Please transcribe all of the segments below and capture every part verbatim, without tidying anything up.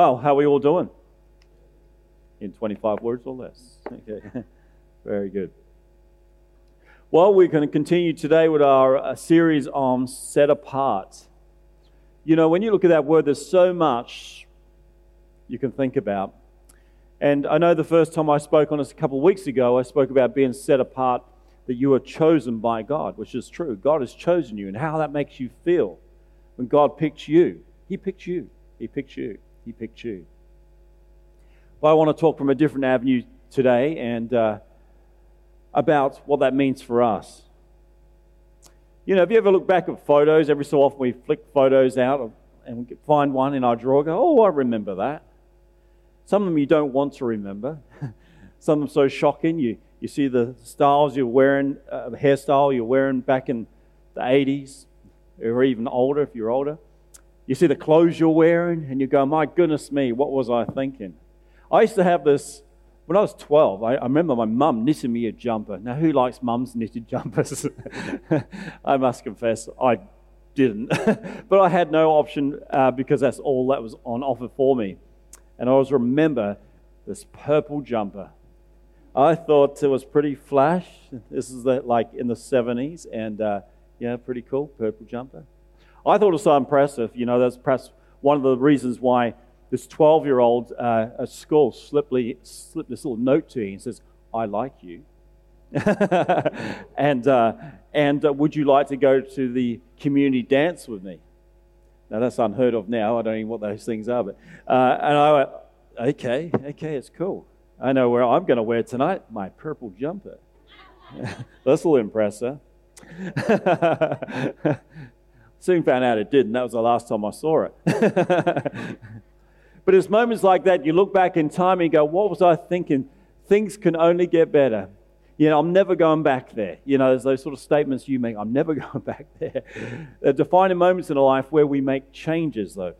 wow, how are we all doing? In twenty-five words or less. Okay, very good. Well, we're going to continue today with our uh, series on set apart. You know, when you look at that word, there's so much you can think about. And I know the first time I spoke on this a couple of weeks ago, I spoke about being set apart, that you are chosen by God, which is true. God has chosen you, and how that makes you feel. When God picks you, He picks you, He picks you, He picks you. But I want to talk from a different avenue today, and uh, about what that means for us. You know, if you ever look back at photos, every so often we flick photos out of, and we find one in our drawer, go, oh, I remember that. Some of them you don't want to remember. Some of them so shocking. You you see the styles you're wearing, uh, hairstyle you're wearing back in the eighties, or even older if you're older. You see the clothes you're wearing, and you go, my goodness me, what was I thinking? I used to have this. When I was twelve, I, I remember my mum knitting me a jumper. Now, who likes mum's knitted jumpers? I must confess, I didn't. But I had no option uh, because that's all that was on offer for me. And I always remember this purple jumper. I thought it was pretty flash. This is the, like in the seventies, and uh, yeah, pretty cool, purple jumper. I thought it was so impressive. You know, that's perhaps one of the reasons why this twelve-year-old uh, at school slipped, slipped this little note to me and says, I like you. and uh, and uh, would you like to go to the community dance with me? Now, that's unheard of now. I don't even know what those things are. But uh, and I went, okay, okay, it's cool. I know where I'm going to wear tonight, my purple jumper. This will impress her. Soon found out it didn't. That was the last time I saw it. But it's moments like that, you look back in time and you go, what was I thinking? Things can only get better. You know, I'm never going back there. You know, there's those sort of statements you make, I'm never going back there. There are defining moments in our life where we make changes, though.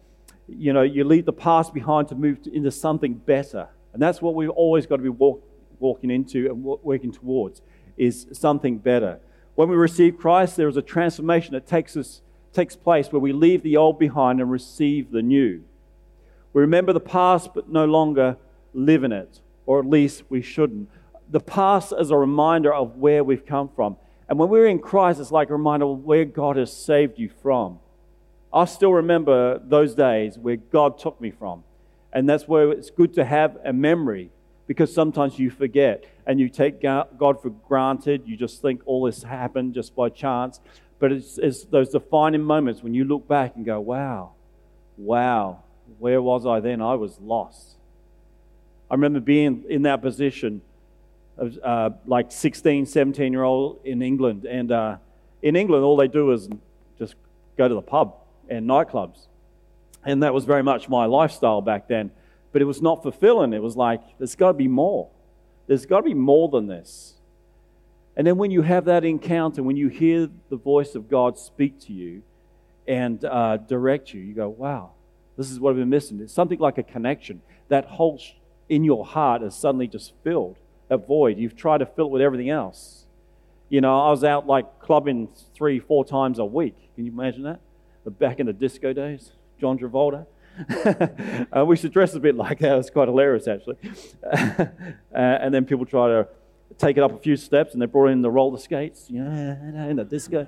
You know, you leave the past behind to move to, into something better. And that's what we've always got to be walk, walking into and working towards, is something better. When we receive Christ, there is a transformation that takes us takes place where we leave the old behind and receive the new. We remember the past, but no longer live in it, or at least we shouldn't. The past is a reminder of where we've come from. And when we're in Christ, it's like a reminder of where God has saved you from. I still remember those days where God took me from. And that's where it's good to have a memory, because sometimes you forget and you take God for granted. You just think all this happened just by chance. But it's, it's those defining moments when you look back and go, wow, wow. Where was I then? I was lost. I remember being in that position of uh, like sixteen, seventeen year old in England. And uh, in England, all they do is just go to the pub and nightclubs. And that was very much my lifestyle back then. But it was not fulfilling. It was like, there's got to be more. There's got to be more than this. And then when you have that encounter, when you hear the voice of God speak to you and uh, direct you, you go, wow. This is what I've been missing. It's something like a connection. That hole sh- in your heart is suddenly just filled, a void. You've tried to fill it with everything else. You know, I was out like clubbing three, four times a week. Can you imagine that? But back in the disco days, John Travolta. uh, we used to dress a bit like that. It was quite hilarious, actually. uh, and then people try to take it up a few steps, and they brought in the roller skates, you know, in the disco.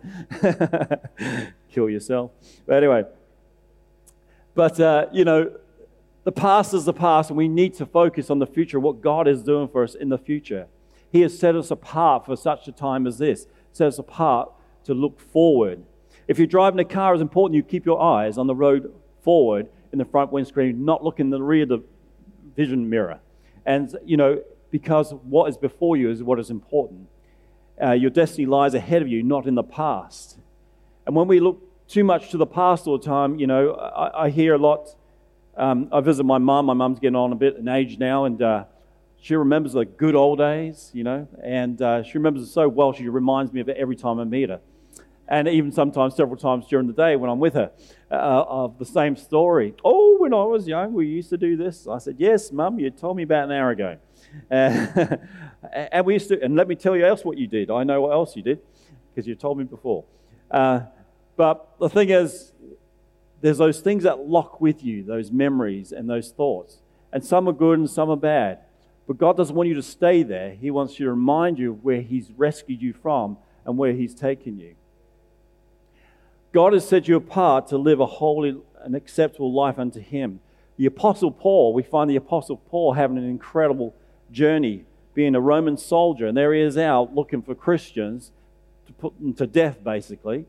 Kill yourself. But anyway. But, uh, you know, the past is the past, and we need to focus on the future, what God is doing for us in the future. He has set us apart for such a time as this, set us apart to look forward. If you're driving a car, it's important you keep your eyes on the road forward in the front windscreen, not look in the rear of the vision mirror. And, you know, because what is before you is what is important. Uh, your destiny lies ahead of you, not in the past. And when we look too much to the past all the time, you know, I, I hear a lot. Um, I visit my mum. My mum's getting on a bit in age now, and uh, she remembers the good old days, you know, and uh, she remembers it so well, she reminds me of it every time I meet her. And even sometimes, several times during the day when I'm with her, uh, of the same story. Oh, when I was young, we used to do this. I said, yes, Mum, you told me about an hour ago. Uh, and we used to, and let me tell you else what you did. I know what else you did, because you told me before. Uh, But the thing is, there's those things that lock with you, those memories and those thoughts. And some are good and some are bad. But God doesn't want you to stay there. He wants you to remind you of where He's rescued you from and where He's taken you. God has set you apart to live a holy and acceptable life unto Him. The Apostle Paul, we find the Apostle Paul having an incredible journey, being a Roman soldier. And there he is out looking for Christians to put them to death, basically.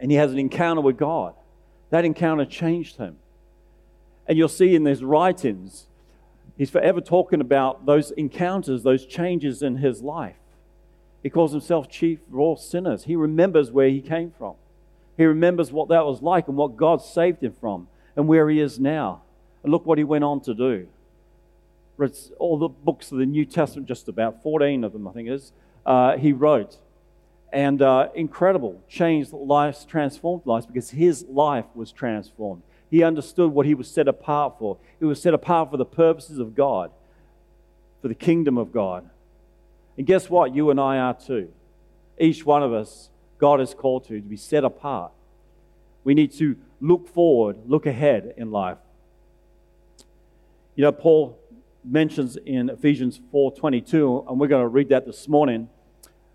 And he has an encounter with God. That encounter changed him. And you'll see in his writings, he's forever talking about those encounters, those changes in his life. He calls himself chief of all sinners. He remembers where he came from. He remembers what that was like and what God saved him from and where he is now. And look what he went on to do. It's all the books of the New Testament, just about fourteen of them, I think it is, uh, he wrote. And uh, incredible, changed lives, transformed lives, because his life was transformed. He understood what he was set apart for. He was set apart for the purposes of God, for the kingdom of God. And guess what? You and I are too. Each one of us, God is called to, to be set apart. We need to look forward, look ahead in life. You know, Paul mentions in Ephesians four twenty-two, and we're going to read that this morning,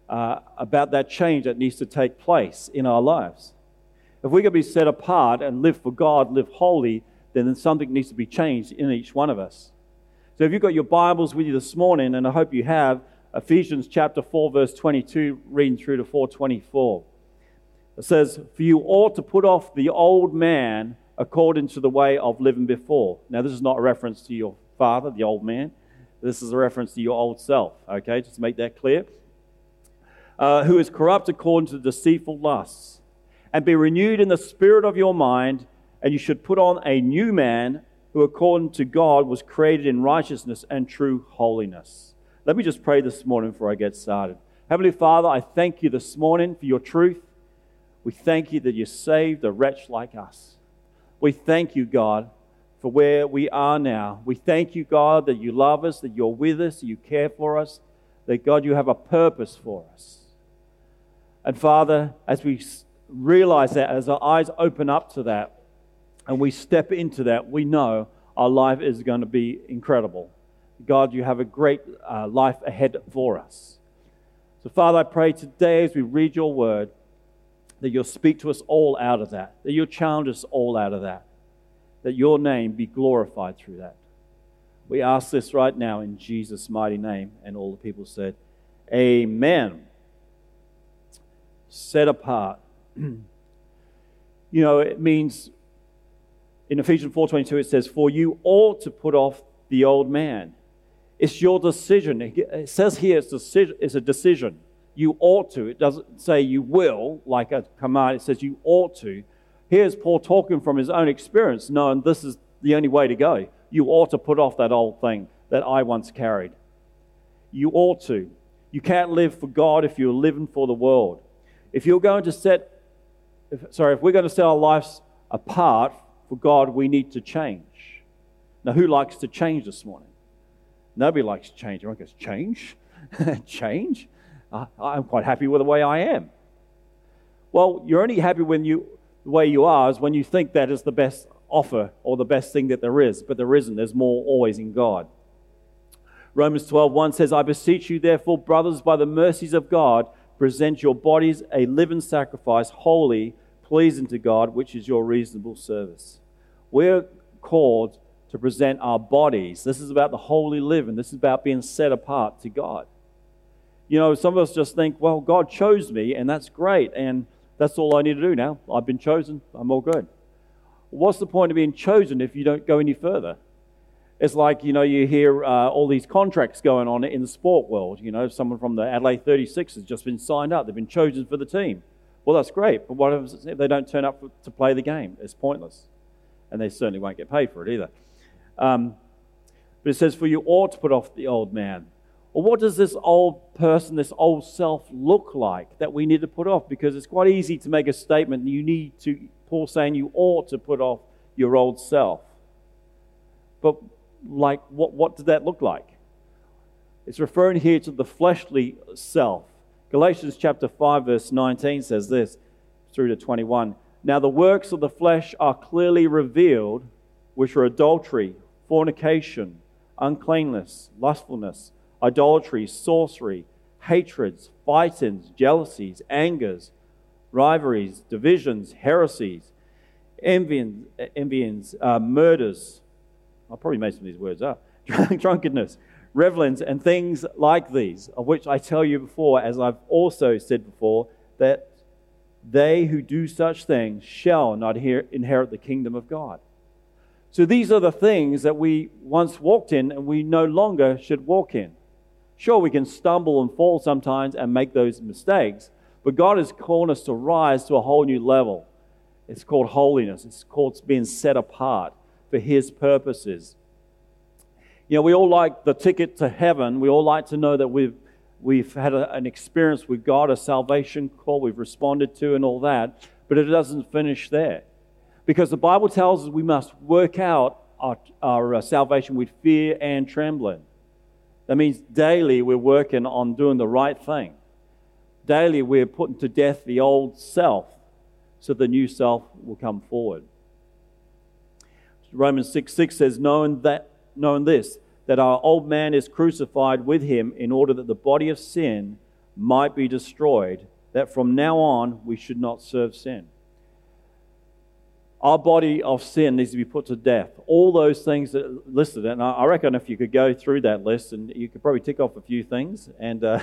uh, about that change that needs to take place in our lives. If we're going to be set apart and live for God, live holy, then something needs to be changed in each one of us. So if you've got your Bibles with you this morning, and I hope you have, Ephesians chapter four, verse twenty-two, reading through to four twenty-four. It says, "For you ought to put off the old man according to the way of living before." Now, this is not a reference to your father, the old man. This is a reference to your old self, okay? Just to make that clear. Uh, "who is corrupt according to deceitful lusts. And be renewed in the spirit of your mind, and you should put on a new man who according to God was created in righteousness and true holiness." Let me just pray this morning before I get started. Heavenly Father, I thank you this morning for your truth. We thank you that you saved a wretch like us. We thank you, God, for where we are now. We thank you, God, that you love us, that you're with us, that you care for us, that, God, you have a purpose for us. And, Father, as we realize that, as our eyes open up to that and we step into that, we know our life is going to be incredible. God, you have a great uh, life ahead for us. So, Father, I pray today as we read your word that you'll speak to us all out of that, that you'll challenge us all out of that, that your name be glorified through that. We ask this right now in Jesus' mighty name, and all the people said, Amen. Set apart. You know, it means, in Ephesians four twenty-two, it says, "For you ought to put off the old man." It's your decision. It says here it's, deci- it's a decision. You ought to. It doesn't say you will, like a command. It says you ought to. Here's Paul talking from his own experience, knowing this is the only way to go. You ought to put off that old thing that I once carried. You ought to. You can't live for God if you're living for the world. If you're going to set If, sorry, if we're going to set our lives apart for God, we need to change. Now, who likes to change this morning? Nobody likes to change. Everyone goes, change? change? I, I'm quite happy with the way I am. Well, you're only happy when you, the way you are is when you think that is the best offer or the best thing that there is, but there isn't. There's more always in God. Romans twelve one says, "I beseech you, therefore, brothers, by the mercies of God, present your bodies a living sacrifice, holy, pleasing to God, which is your reasonable service." We're called to present our bodies. This is about the holy living. This is about being set apart to God. You know, some of us just think, well, God chose me, and that's great, and that's all I need to do now. I've been chosen. I'm all good. What's the point of being chosen if you don't go any further? It's like, you know, you hear uh, all these contracts going on in the sport world. You know, someone from the Adelaide thirty-six has just been signed up. They've been chosen for the team. Well, that's great, but what if they don't turn up for, to play the game? It's pointless. And they certainly won't get paid for it either. Um, but it says, "For you ought to put off the old man." Well, what does this old person, this old self look like that we need to put off? Because it's quite easy to make a statement. You need to, Paul's saying, you ought to put off your old self. But Like, what, what did that look like? It's referring here to the fleshly self. Galatians chapter five, verse nineteen says this, through to twenty-one. Now the works of the flesh are clearly revealed, which are adultery, fornication, uncleanness, lustfulness, idolatry, sorcery, hatreds, fightings, jealousies, angers, rivalries, divisions, heresies, envyings, envyings uh, murders. I'll probably make some of these words up. Drunkenness, revelings, and things like these, of which I tell you before, as I've also said before, that they who do such things shall not inherit the kingdom of God. So these are the things that we once walked in and we no longer should walk in. Sure, we can stumble and fall sometimes and make those mistakes, but God has called us to rise to a whole new level. It's called holiness. It's called being set apart for His purposes. You know, we all like the ticket to heaven. We all like to know that we've we've had a, an experience with God, a salvation call we've responded to and all that, but it doesn't finish there. Because the Bible tells us we must work out our, our uh, salvation with fear and trembling. That means daily we're working on doing the right thing. Daily we're putting to death the old self so the new self will come forward. Romans six six says, knowing that knowing this, that our old man is crucified with him in order that the body of sin might be destroyed, that from now on we should not serve sin. Our body of sin needs to be put to death. All those things that are listed, and I reckon if you could go through that list, and you could probably tick off a few things and uh,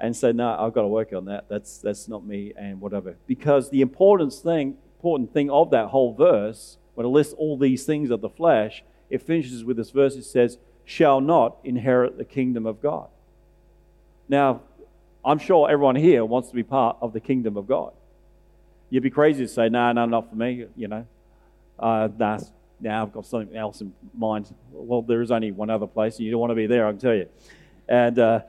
and say, no, I've got to work on that. That's that's not me and whatever. Because the important thing, important thing of that whole verse, when it lists all these things of the flesh, it finishes with this verse. It says, shall not inherit the kingdom of God. Now, I'm sure everyone here wants to be part of the kingdom of God. You'd be crazy to say, no, no, not for me, you know. Uh, nah, nah, I've got something else in mind. Well, there is only one other place, and you don't want to be there, I can tell you. And uh,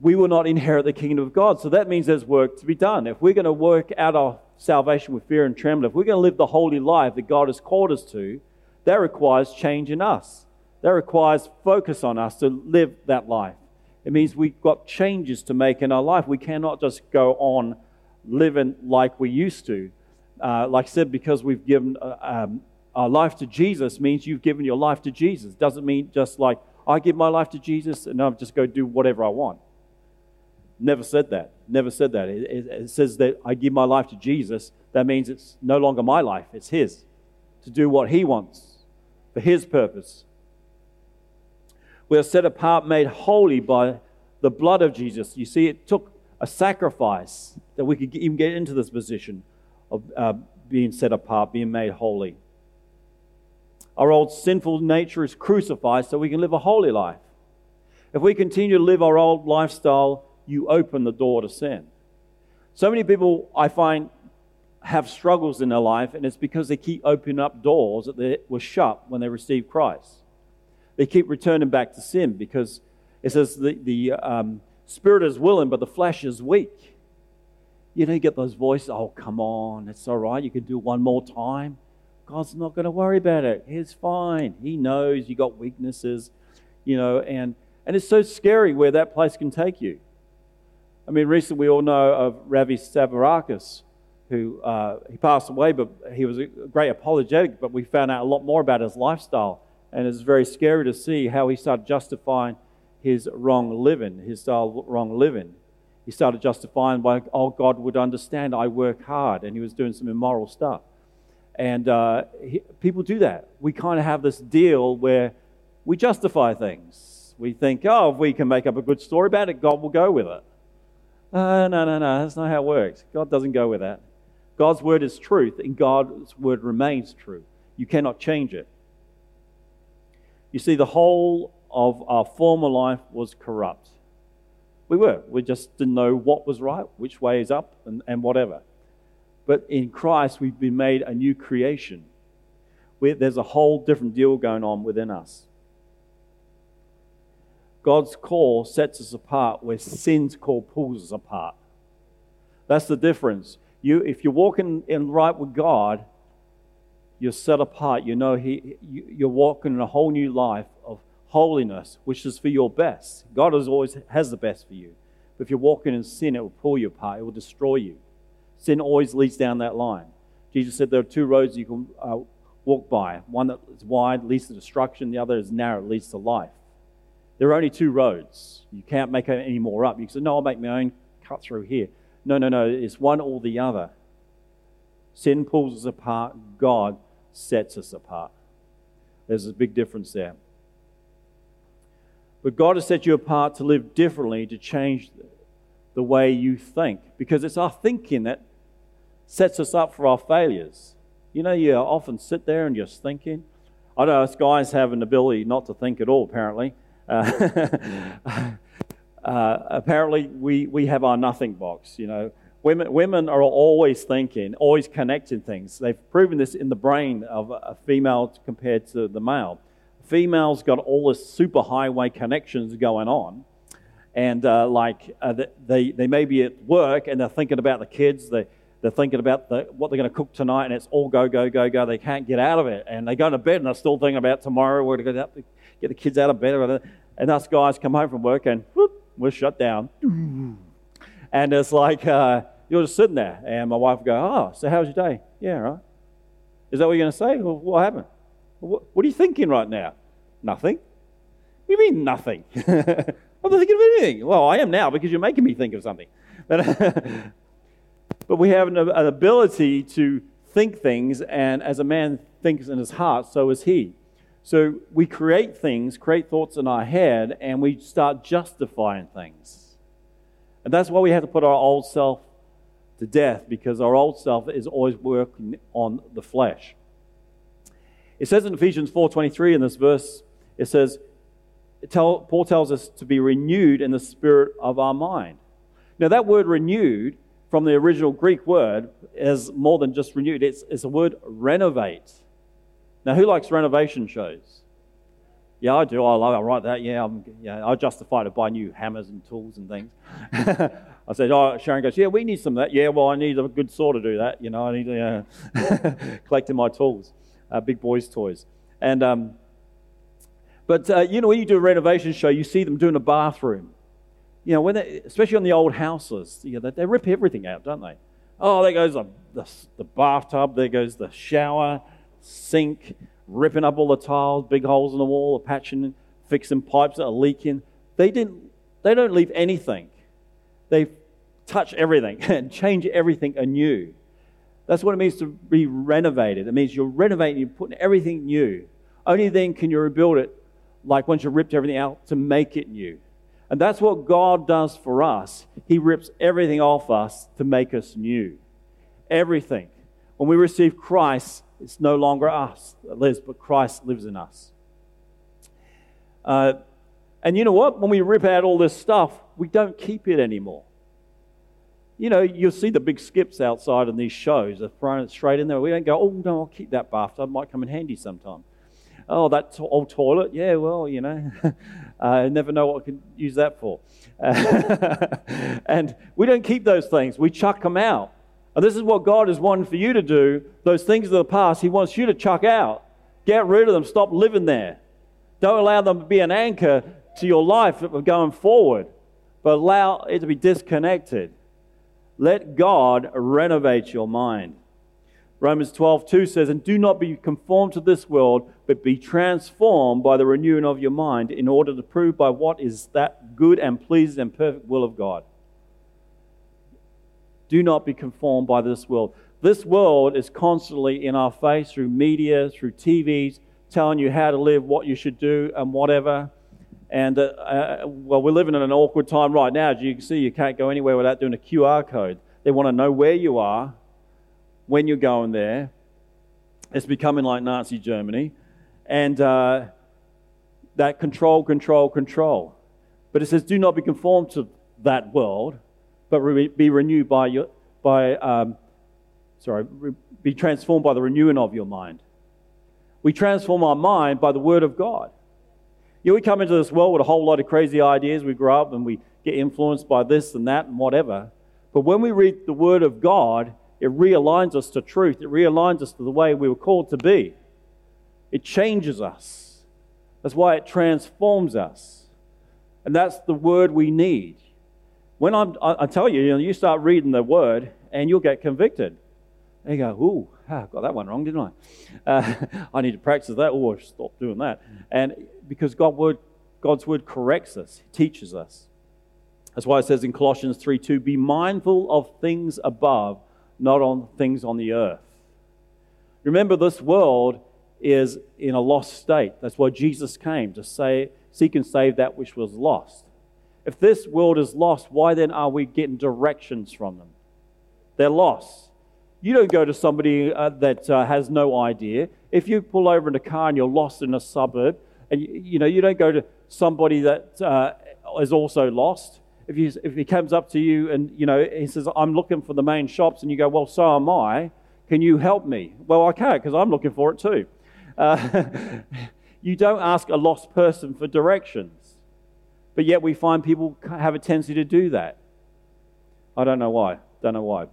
we will not inherit the kingdom of God. So that means there's work to be done. If we're going to work out our salvation with fear and trembling, if we're going to live the holy life that God has called us to, that requires change in us. That requires focus on us to live that life. It means we've got changes to make in our life. We cannot just go on living like we used to. Uh, like I said, because we've given uh, um, our life to Jesus means you've given your life to Jesus. Doesn't mean just like, I give my life to Jesus and I'm just going to do whatever I want. Never said that. Never said that. It, it, it says that I give my life to Jesus. That means it's no longer my life. It's His. To do what He wants. For His purpose. We are set apart, made holy by the blood of Jesus. You see, it took a sacrifice that we could even get into this position of uh, being set apart, being made holy. Our old sinful nature is crucified so we can live a holy life. If we continue to live our old lifestyle, you open the door to sin. So many people, I find, have struggles in their life, and it's because they keep opening up doors that they were shut when they received Christ. They keep returning back to sin because it says the, the um, spirit is willing, but the flesh is weak. You know, you get those voices, oh, come on, it's all right, you can do it one more time. God's not going to worry about it. He's fine. He knows you got weaknesses, you know, and, and it's so scary where that place can take you. I mean, recently we all know of Ravi Zacharias, who uh, he passed away, but he was a great apologetic, but we found out a lot more about his lifestyle. And it's very scary to see how he started justifying his wrong living, his style wrong living. He started justifying by, oh, God would understand, I work hard. And he was doing some immoral stuff. And uh, he, people do that. We kind of have this deal where we justify things. We think, oh, if we can make up a good story about it, God will go with it. Uh, no, no, no, that's not how it works. God doesn't go with that. God's word is truth, and God's word remains true. You cannot change it. You see, the whole of our former life was corrupt. We were. We just didn't know what was right, which way is up, and, and whatever. But in Christ, we've been made a new creation. We're, there's a whole different deal going on within us. God's call sets us apart where sin's call pulls us apart. That's the difference. You, if you're walking in right with God, you're set apart. You know, he, you're walking in a whole new life of holiness, which is for your best. God has always has the best for you. But if you're walking in sin, it will pull you apart. It will destroy you. Sin always leads down that line. Jesus said there are two roads you can uh, walk by. One that is wide leads to destruction. The other is narrow, leads to life. There are only two roads. You can't make any more up. You can say, no, I'll make my own cut through here. No, no, no. It's one or the other. Sin pulls us apart. God sets us apart. There's a big difference there. But God has set you apart to live differently, to change the way you think. Because it's our thinking that sets us up for our failures. You know, you often sit there and you're thinking. I know us guys have an ability not to think at all, apparently. Uh, uh, apparently, we, we have our nothing box, you know. Women women are always thinking, always connecting things. They've proven this in the brain of a female compared to the male. Females got all this super highway connections going on, and uh, like uh, they they may be at work and they're thinking about the kids. They they're thinking about the, what they're going to cook tonight, and it's all go go go go. They can't get out of it, and they go to bed and they're still thinking about tomorrow. We're going to get the kids out of bed, and us guys come home from work and whoop, we're shut down. And it's like. Uh, You're just sitting there, and my wife will go, oh, so how was your day? Yeah, right. Is that what you're going to say? Well, what happened? What, what are you thinking right now? Nothing. What do you mean nothing? I'm not thinking of anything. Well, I am now because you're making me think of something. But, but we have an, an ability to think things, and as a man thinks in his heart, so is he. So we create things, create thoughts in our head, and we start justifying things. And that's why we have to put our old self to death, because our old self is always working on the flesh. It says in Ephesians four twenty-three in this verse, it says, tell, Paul tells us to be renewed in the spirit of our mind. Now that word renewed from the original Greek word is more than just renewed. It's, it's a word renovate. Now who likes renovation shows? Yeah, I do. I love it. I write that. Yeah, I'm, yeah, I justified it by new hammers and tools and things. I said, oh, Sharon goes, yeah, we need some of that. Yeah, well, I need a good saw to do that. You know, I need to, uh, collecting my tools, uh, big boys' toys. And um, But, uh, you know, when you do a renovation show, you see them doing a bathroom. You know, when they, especially on the old houses, you know, they, they rip everything out, don't they? Oh, there goes the, the, the bathtub, there goes the shower, sink, ripping up all the tiles, big holes in the wall, patching, fixing pipes that are leaking. They didn't. They don't leave anything. They touch everything and change everything anew. That's what it means to be renovated. It means you're renovating, you're putting everything new. Only then can you rebuild it, like once you ripped everything out, to make it new. And that's what God does for us. He rips everything off us to make us new. Everything. When we receive Christ, it's no longer us that lives, but Christ lives in us. Uh, and you know what? When we rip out all this stuff, we don't keep it anymore. You know, you'll see the big skips outside in these shows. They're throwing it straight in there. We don't go, oh, no, I'll keep that bathtub. It might come in handy sometime. Oh, that to- old toilet. Yeah, well, you know, I never know what I can use that for. And we don't keep those things. We chuck them out. And this is what God has wanted for you to do. Those things of the past, He wants you to chuck out. Get rid of them. Stop living there. Don't allow them to be an anchor to your life going forward, but allow it to be disconnected. Let God renovate your mind. Romans twelve two says, and do not be conformed to this world, but be transformed by the renewing of your mind, in order to prove by what is that good and pleasing and perfect will of God. Do not be conformed by this world. This world is constantly in our face through media, through T Vs, telling you how to live, what you should do, and whatever. And, uh, uh, well, we're living in an awkward time right now. As you can see, you can't go anywhere without doing a Q R code. They want to know where you are, when you're going there. It's becoming like Nazi Germany. And uh, that control, control, control. But it says, do not be conformed to that world, but re- be renewed by your, by, um, sorry, re- be transformed by the renewing of your mind. We transform our mind by the Word of God. You know, we come into this world with a whole lot of crazy ideas. We grow up and we get influenced by this and that and whatever. But when we read the Word of God, it realigns us to truth. It realigns us to the way we were called to be. It changes us. That's why it transforms us. And that's the Word we need. When I'm, I, I tell you, you know, you start reading the Word and you'll get convicted. And you go, ooh, I got that one wrong, didn't I? Uh, I need to practice that. Oh, I should stop doing that. And because God word, God's word corrects us, teaches us. That's why it says in Colossians three two, be mindful of things above, not on things on the earth. Remember, this world is in a lost state. That's why Jesus came, to say, seek and save that which was lost. If this world is lost, why then are we getting directions from them? They're lost. You don't go to somebody uh, that uh, has no idea. If you pull over in a car and you're lost in a suburb, and you, you know, you don't go to somebody that uh, is also lost. If you, if he comes up to you and, you know, he says, I'm looking for the main shops, and you go, well, so am I. Can you help me? Well, I can't, because I'm looking for it too. Uh, you don't ask a lost person for directions, but yet we find people have a tendency to do that. I don't know why. Don't know why.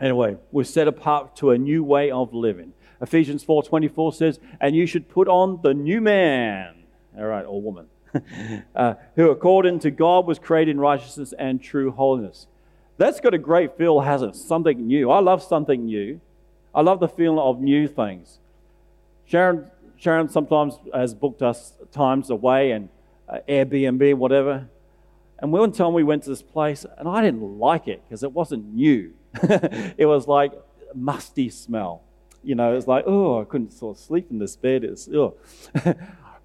Anyway, we're set apart to a new way of living. Ephesians four twenty-four says, and you should put on the new man, all right, or woman, uh, who according to God was created in righteousness and true holiness. That's got a great feel, hasn't it? Something new. I love something new. I love the feeling of new things. Sharon, Sharon sometimes has booked us times away and uh, Airbnb, whatever. And one time we went to this place, and I didn't like it because it wasn't new. It was like musty smell. You know, it's like, oh, I couldn't sort of sleep in this bed. It's oh.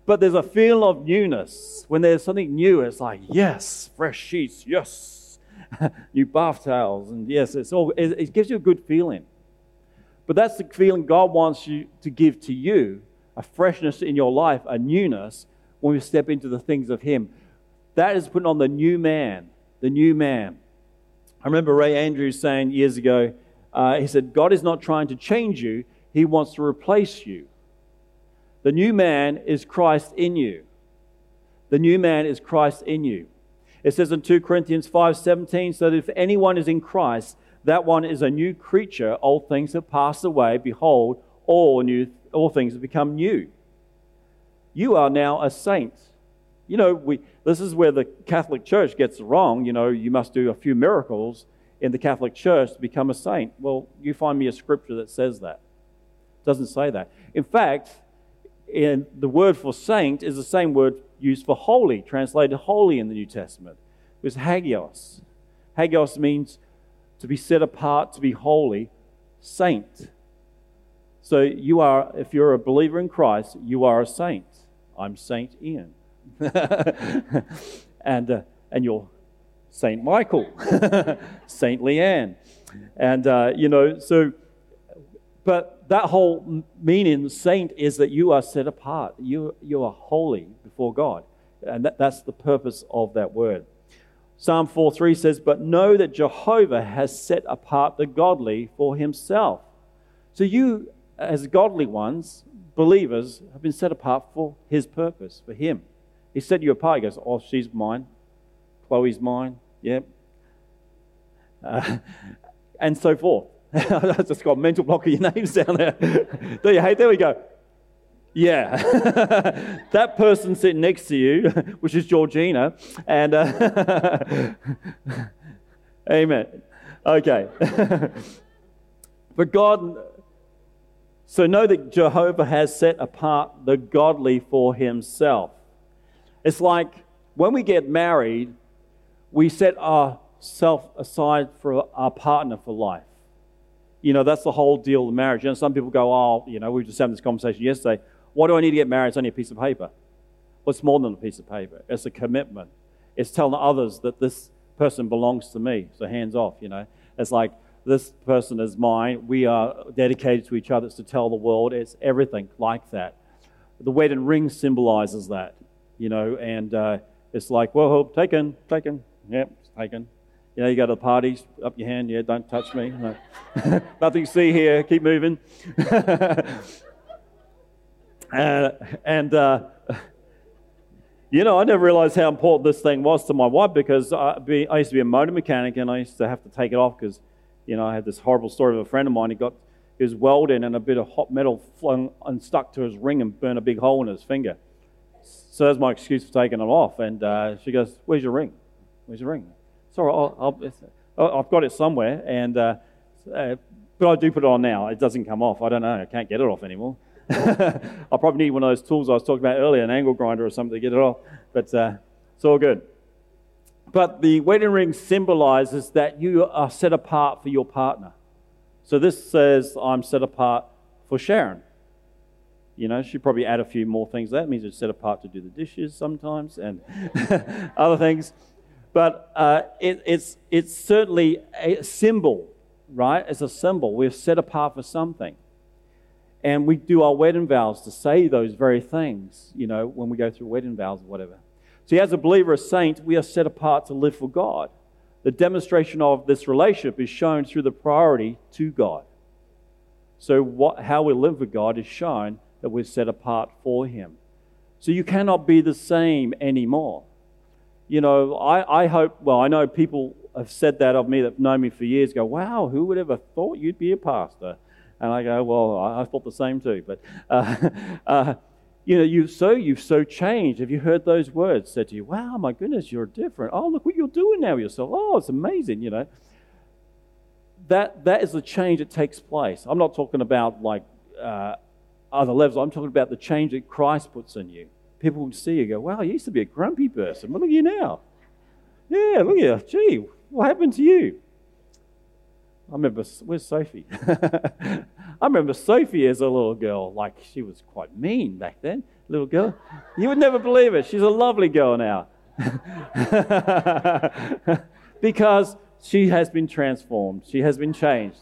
But there's a feel of newness. When there's something new, it's like, yes, fresh sheets, yes, new bath towels, and yes, it's all. It, it gives you a good feeling. But that's the feeling God wants you to give to you, a freshness in your life, a newness when we step into the things of Him. That is putting on the new man, the new man. I remember Ray Andrews saying years ago, uh, he said, God is not trying to change you. He wants to replace you. The new man is Christ in you. The new man is Christ in you. It says in two Corinthians five seventeen, so that if anyone is in Christ, that one is a new creature. Old things have passed away. Behold, all new, all things have become new. You are now a saint. You know, we this is where the Catholic Church gets wrong. You know, you must do a few miracles in the Catholic Church to become a saint. Well, you find me a scripture that says that. It doesn't say that. In fact, in the word for saint is the same word used for holy, translated holy in the New Testament. It was hagios. Hagios means to be set apart, to be holy, saint. So you are, if you're a believer in Christ, you are a saint. I'm Saint Ian. and uh, and you're Saint Michael, Saint Leanne, and uh, you know so. But that whole meaning, saint, is that you are set apart. You you are holy before God, and that, that's the purpose of that word. Psalm four three says, "But know that Jehovah has set apart the godly for Himself." So you, as godly ones, believers, have been set apart for His purpose, for Him. He set you apart. He goes, oh, she's mine. Chloe's mine. Yep. Uh, and so forth. I just got a mental block of your names down there. Don't you hate? There we go. Yeah. That person sitting next to you, which is Georgina. And uh, amen. Okay. But God, so know that Jehovah has set apart the godly for Himself. It's like when we get married, we set ourselves aside for our partner for life. You know, that's the whole deal of marriage. You know, some people go, oh, you know, we were just having this conversation yesterday. Why do I need to get married? It's only a piece of paper. Well, it's more than a piece of paper. It's a commitment. It's telling others that this person belongs to me. So hands off, you know. It's like, this person is mine. We are dedicated to each other. It's to tell the world. It's everything like that. The wedding ring symbolizes that. You know, and uh, it's like, well, taken, taken, yep, taken. You know, you go to the parties, up your hand, yeah, don't touch me. No. Nothing to see here, keep moving. uh, and, uh, you know, I never realized how important this thing was to my wife because I, be, I used to be a motor mechanic and I used to have to take it off because, you know, I had this horrible story of a friend of mine. He got his welding and a bit of hot metal flung and stuck to his ring and burned a big hole in his finger. So that's my excuse for taking it off. And uh, she goes, where's your ring? Where's your ring? It's all right. I'll, I'll, Oh, I've got it somewhere, and uh, uh, but I do put it on now. It doesn't come off. I don't know. I can't get it off anymore. I probably need one of those tools I was talking about earlier, an angle grinder or something, to get it off. But uh, it's all good. But the wedding ring symbolizes that you are set apart for your partner. So this says, I'm set apart for Sharon. You know, she probably add a few more things. That means you're set apart to do the dishes sometimes and other things. But uh, it, it's it's certainly a symbol, right? It's a symbol. We're set apart for something. And we do our wedding vows to say those very things, you know, when we go through wedding vows or whatever. So as a believer, a saint, we are set apart to live for God. The demonstration of this relationship is shown through the priority to God. So what, how we live for God is shown that we're set apart for Him. So you cannot be the same anymore. You know, I, I hope, well, I know people have said that of me that have known me for years, go, wow, who would ever thought you'd be a pastor? And I go, well, I, I thought the same too. But, uh, uh, you know, you've so, you've so changed. Have you heard those words said to you? Wow, my goodness, you're different. Oh, look what you're doing now with yourself. Oh, it's amazing, you know. That That is the change that takes place. I'm not talking about like uh, other levels. I'm talking about the change that Christ puts in you. People will see you and go, wow, you used to be a grumpy person. Well, look at you now. Yeah, look at you. Gee, what happened to you? I remember, where's Sophie? I remember Sophie as a little girl. Like, she was quite mean back then, little girl. You would never believe it. She's a lovely girl now. Because she has been transformed. She has been changed.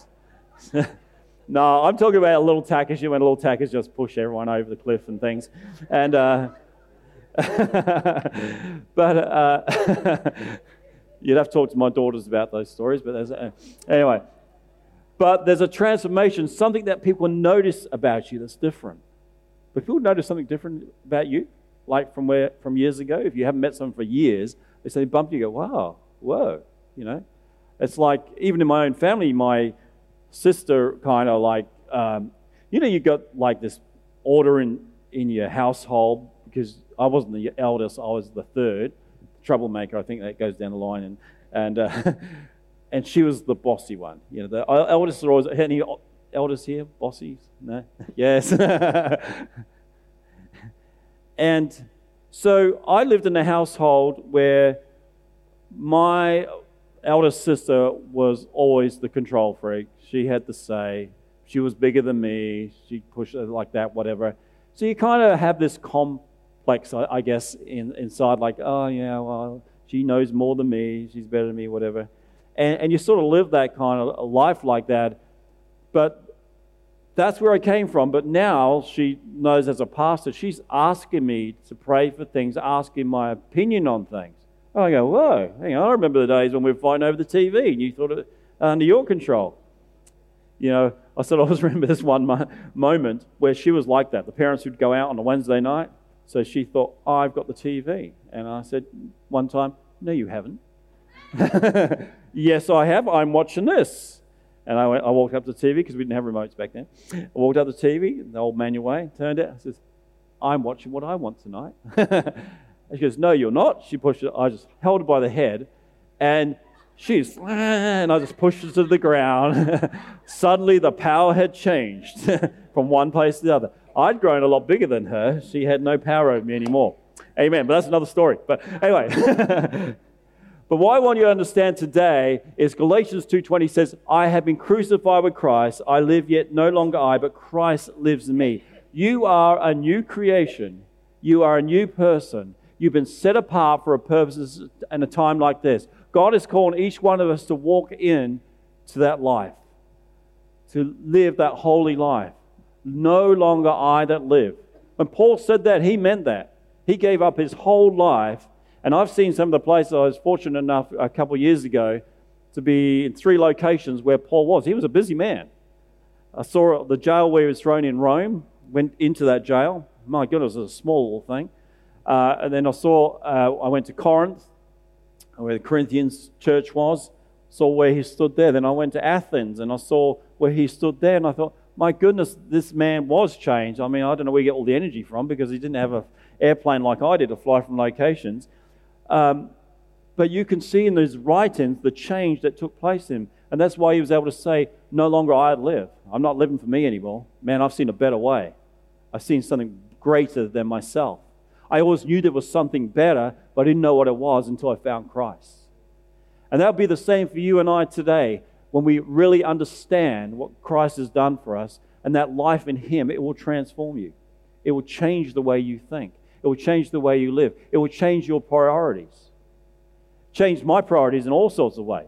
No, I'm talking about little Takashi, when little Takashi just push everyone over the cliff and things. And... Uh, but uh, you'd have to talk to my daughters about those stories. But there's, uh, anyway, but there's a transformation, something that people notice about you that's different. But people notice something different about you, like from where from years ago. If you haven't met someone for years, they say bump you, you go, wow, whoa, you know. It's like even in my own family, my sister kind of like, um, you know, you got like this order in in your household because. I wasn't the eldest, I was the third, troublemaker, I think that goes down the line, and and uh, and she was the bossy one. You know, the eldest are always, any eldest here, bossies? No? Yes. And so I lived in a household where my eldest sister was always the control freak. She had the say, she was bigger than me, she pushed it like that, whatever. So you kind of have this comp. Like, so I guess, in, inside, like, oh, yeah, well, she knows more than me. She's better than me, whatever. And, and you sort of live that kind of life like that. But that's where I came from. But now she knows as a pastor, she's asking me to pray for things, asking my opinion on things. And I go, whoa, hang on. I remember the days when we were fighting over the T V and you thought it was under your control. You know, I sort of always remember this one mo- moment where she was like that. The parents would go out on a Wednesday night. So she thought, oh, I've got the T V. And I said one time, no, you haven't. Yes, I have. I'm watching this. And I went, I walked up to the T V because we didn't have remotes back then. I walked up to the T V, the old manual way, turned it. I says, I'm watching what I want tonight. And she goes, no, you're not. She pushed it. I just held her by the head. And she's, and I just pushed her to the ground. Suddenly the power had changed from one place to the other. I'd grown a lot bigger than her. She had no power over me anymore. Amen. But that's another story. But anyway. But what I want you to understand today is Galatians two twenty says, I have been crucified with Christ. I live yet no longer I, but Christ lives in me. You are a new creation. You are a new person. You've been set apart for a purpose and a time like this. God is calling each one of us to walk in to that life, to live that holy life. No longer I that live. When Paul said that, he meant that. He gave up his whole life. And I've seen some of the places. I was fortunate enough a couple of years ago to be in three locations where Paul was. He was a busy man. I saw the jail where he was thrown in Rome, went into that jail. My goodness, it was a small little thing. Uh, and then I saw, uh, I went to Corinth, where the Corinthians church was, saw where he stood there. Then I went to Athens and I saw where he stood there, and I thought, my goodness, this man was changed. I mean, I don't know where you get all the energy from because he didn't have an airplane like I did to fly from locations. Um, But you can see in those writings the change that took place in him. And that's why he was able to say, no longer I live. I'm not living for me anymore. Man, I've seen a better way. I've seen something greater than myself. I always knew there was something better, but I didn't know what it was until I found Christ. And that'll be the same for you and I today. When we really understand what Christ has done for us and that life in him, it will transform you. It will change the way you think. It will change the way you live. It will change your priorities. Changed my priorities in all sorts of ways.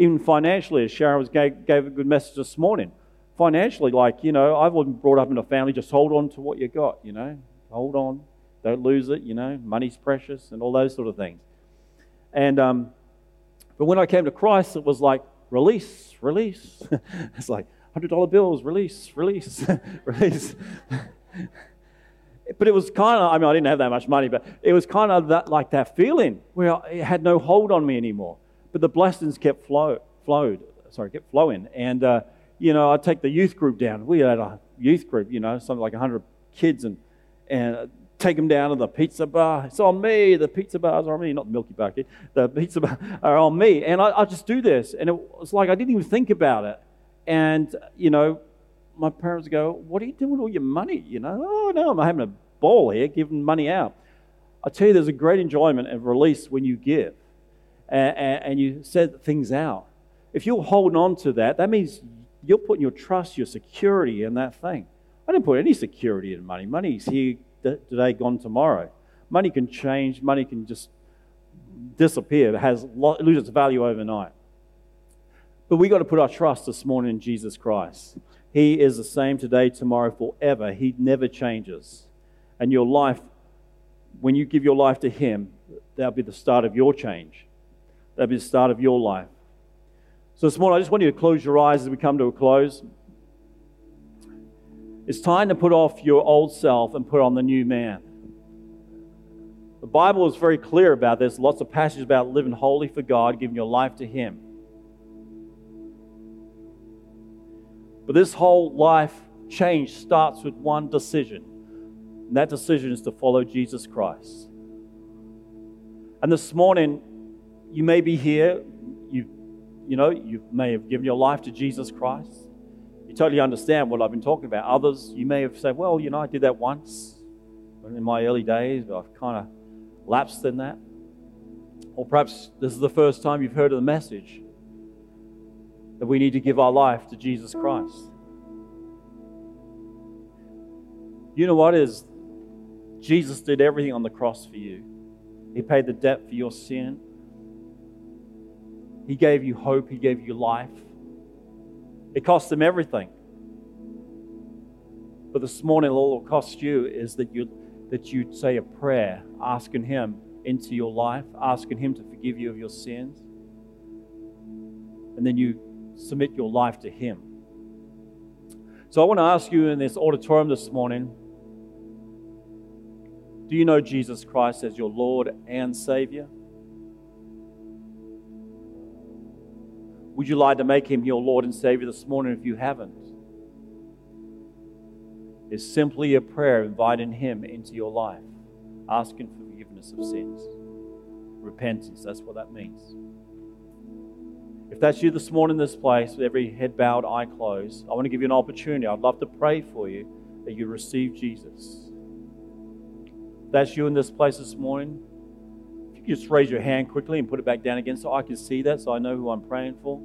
Even financially, as Sharon was gave, gave a good message this morning. Financially, like, you know, I wasn't brought up in a family, just hold on to what you got, you know. Hold on. Don't lose it, you know. Money's precious and all those sort of things. And, um, but when I came to Christ, it was like, release, release. It's like one hundred dollar bills, release, release, release. But it was kind of, I mean, I didn't have that much money, but it was kind of that, like that feeling where it had no hold on me anymore. But the blessings kept flow, flowed, sorry, kept flowing. And, uh, you know, I'd take the youth group down. We had a youth group, you know, something like one hundred kids, and and take them down to the pizza bar. It's on me. The pizza bars are on me, not the Milky Bar kid. The pizza bar are on me. And I, I just do this. And it was like I didn't even think about it. And, you know, my parents go, what are you doing with all your money? You know, oh, no, I'm having a ball here, giving money out. I tell you, there's a great enjoyment and release when you give and, and, and you set things out. If you're holding on to that, that means you're putting your trust, your security in that thing. I didn't put any security in money. Money's here today, gone tomorrow. Money can change. Money can just disappear. It has loses its value overnight. But we got to put our trust this morning in Jesus Christ. He is the same today, tomorrow, forever. He never changes. And your life, when you give your life to him, that'll be the start of your change. That'll be the start of your life. So this morning, I just want you to close your eyes as we come to a close. It's time to put off your old self and put on the new man. The Bible is very clear about this. Lots of passages about living wholly for God, giving your life to him. But this whole life change starts with one decision. And that decision is to follow Jesus Christ. And this morning, you may be here. You, you know, you may have given your life to Jesus Christ. You totally understand what I've been talking about. Others, you may have said, well, you know, I did that once in my early days, but I've kind of lapsed in that. Or perhaps this is the first time you've heard of the message that we need to give our life to Jesus Christ. You know what is? Jesus did everything on the cross for you. He paid the debt for your sin. He gave you hope. He gave you life. It cost him everything. But this morning, all it'll cost you is that you that you say a prayer, asking him into your life, asking him to forgive you of your sins. And then you submit your life to him. So I want to ask you in this auditorium this morning, do you know Jesus Christ as your Lord and Savior? Would you like to make him your Lord and Savior this morning if you haven't? It's simply a prayer inviting him into your life, asking for forgiveness of sins. Repentance, that's what that means. If that's you this morning in this place, with every head bowed, eye closed, I want to give you an opportunity. I'd love to pray for you that you receive Jesus. If that's you in this place this morning, if you could just raise your hand quickly and put it back down again so I can see that, so I know who I'm praying for.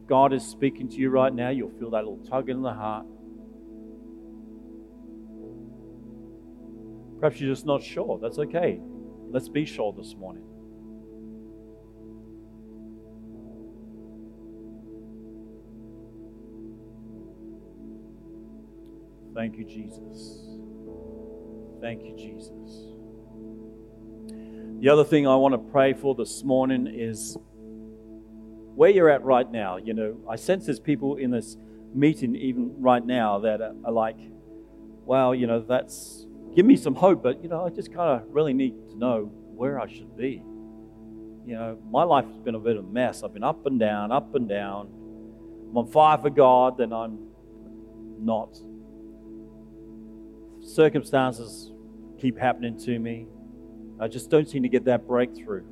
If God is speaking to you right now, you'll feel that little tug in the heart. Perhaps you're just not sure. That's okay. Let's be sure this morning. Thank you, Jesus. Thank you, Jesus. The other thing I want to pray for this morning is where you're at right now. You know, I sense there's people in this meeting even right now that are, are like, wow, you know, that's, give me some hope, but, you know, I just kind of really need to know where I should be. You know, my life has been a bit of a mess. I've been up and down, up and down. I'm on fire for God, then I'm not. Circumstances keep happening to me. I just don't seem to get that breakthrough.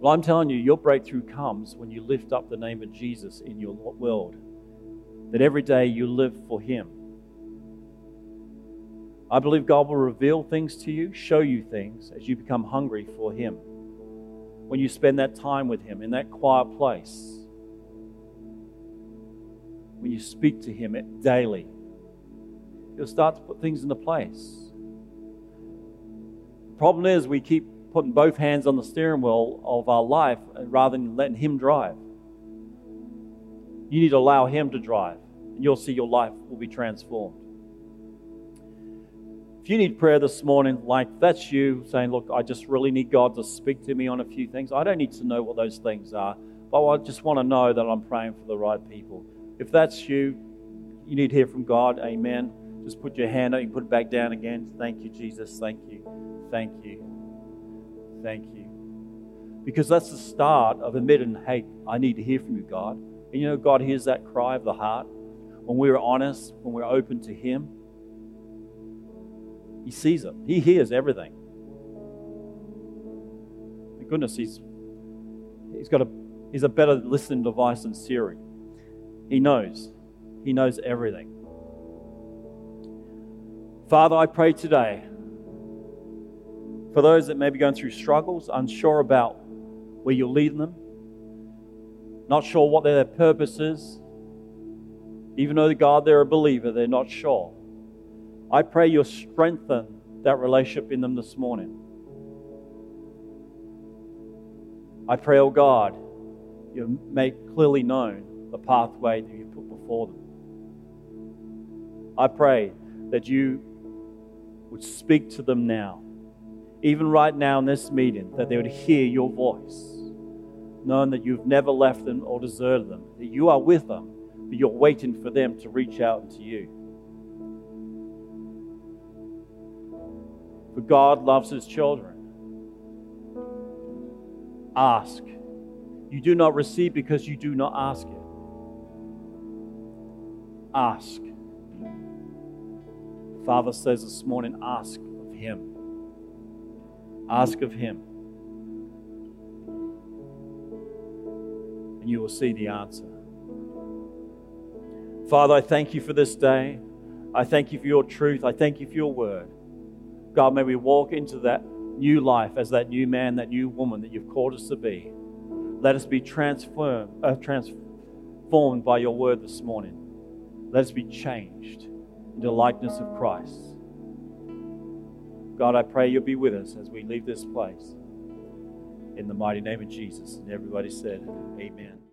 Well, I'm telling you, your breakthrough comes when you lift up the name of Jesus in your world. That every day you live for Him. I believe God will reveal things to you, show you things as you become hungry for Him. When you spend that time with Him in that quiet place. When you speak to Him daily, He'll start to put things into place. The problem is we keep putting both hands on the steering wheel of our life rather than letting Him drive. You need to allow Him to drive, and you'll see your life will be transformed. If you need prayer this morning, like that's you saying, look, I just really need God to speak to me on a few things. I don't need to know what those things are, but I just want to know that I'm praying for the right people. If that's you, you need to hear from God. Amen. Just put your hand up. You can put it back down again. Thank you, Jesus. Thank you. Thank you. Thank you. Because that's the start of admitting, hey, I need to hear from you, God. And you know, God hears that cry of the heart. When we're honest, when we're open to Him, He sees it. He hears everything. My goodness, He's He's got a He's a better listening device than Siri. He knows. He knows everything. Father, I pray today for those that may be going through struggles, unsure about where You're leading them, not sure what their purpose is. Even though, God, they're a believer, they're not sure. I pray You'll strengthen that relationship in them this morning. I pray, oh God, You'll make clearly known the pathway that You put before them. I pray that You would speak to them now, even right now in this meeting, that they would hear Your voice, knowing that You've never left them or deserted them, that You are with them, but You're waiting for them to reach out to You. For God loves His children. Ask. You do not receive because you do not ask it. Ask. The Father says this morning, ask of Him. Ask of Him. And you will see the answer. Father, I thank You for this day. I thank You for Your truth. I thank You for Your word. God, may we walk into that new life as that new man, that new woman that You've called us to be. Let us be transformed, uh, transformed by Your word this morning. Let us be changed into the likeness of Christ. God, I pray You'll be with us as we leave this place. In the mighty name of Jesus. And everybody said, amen.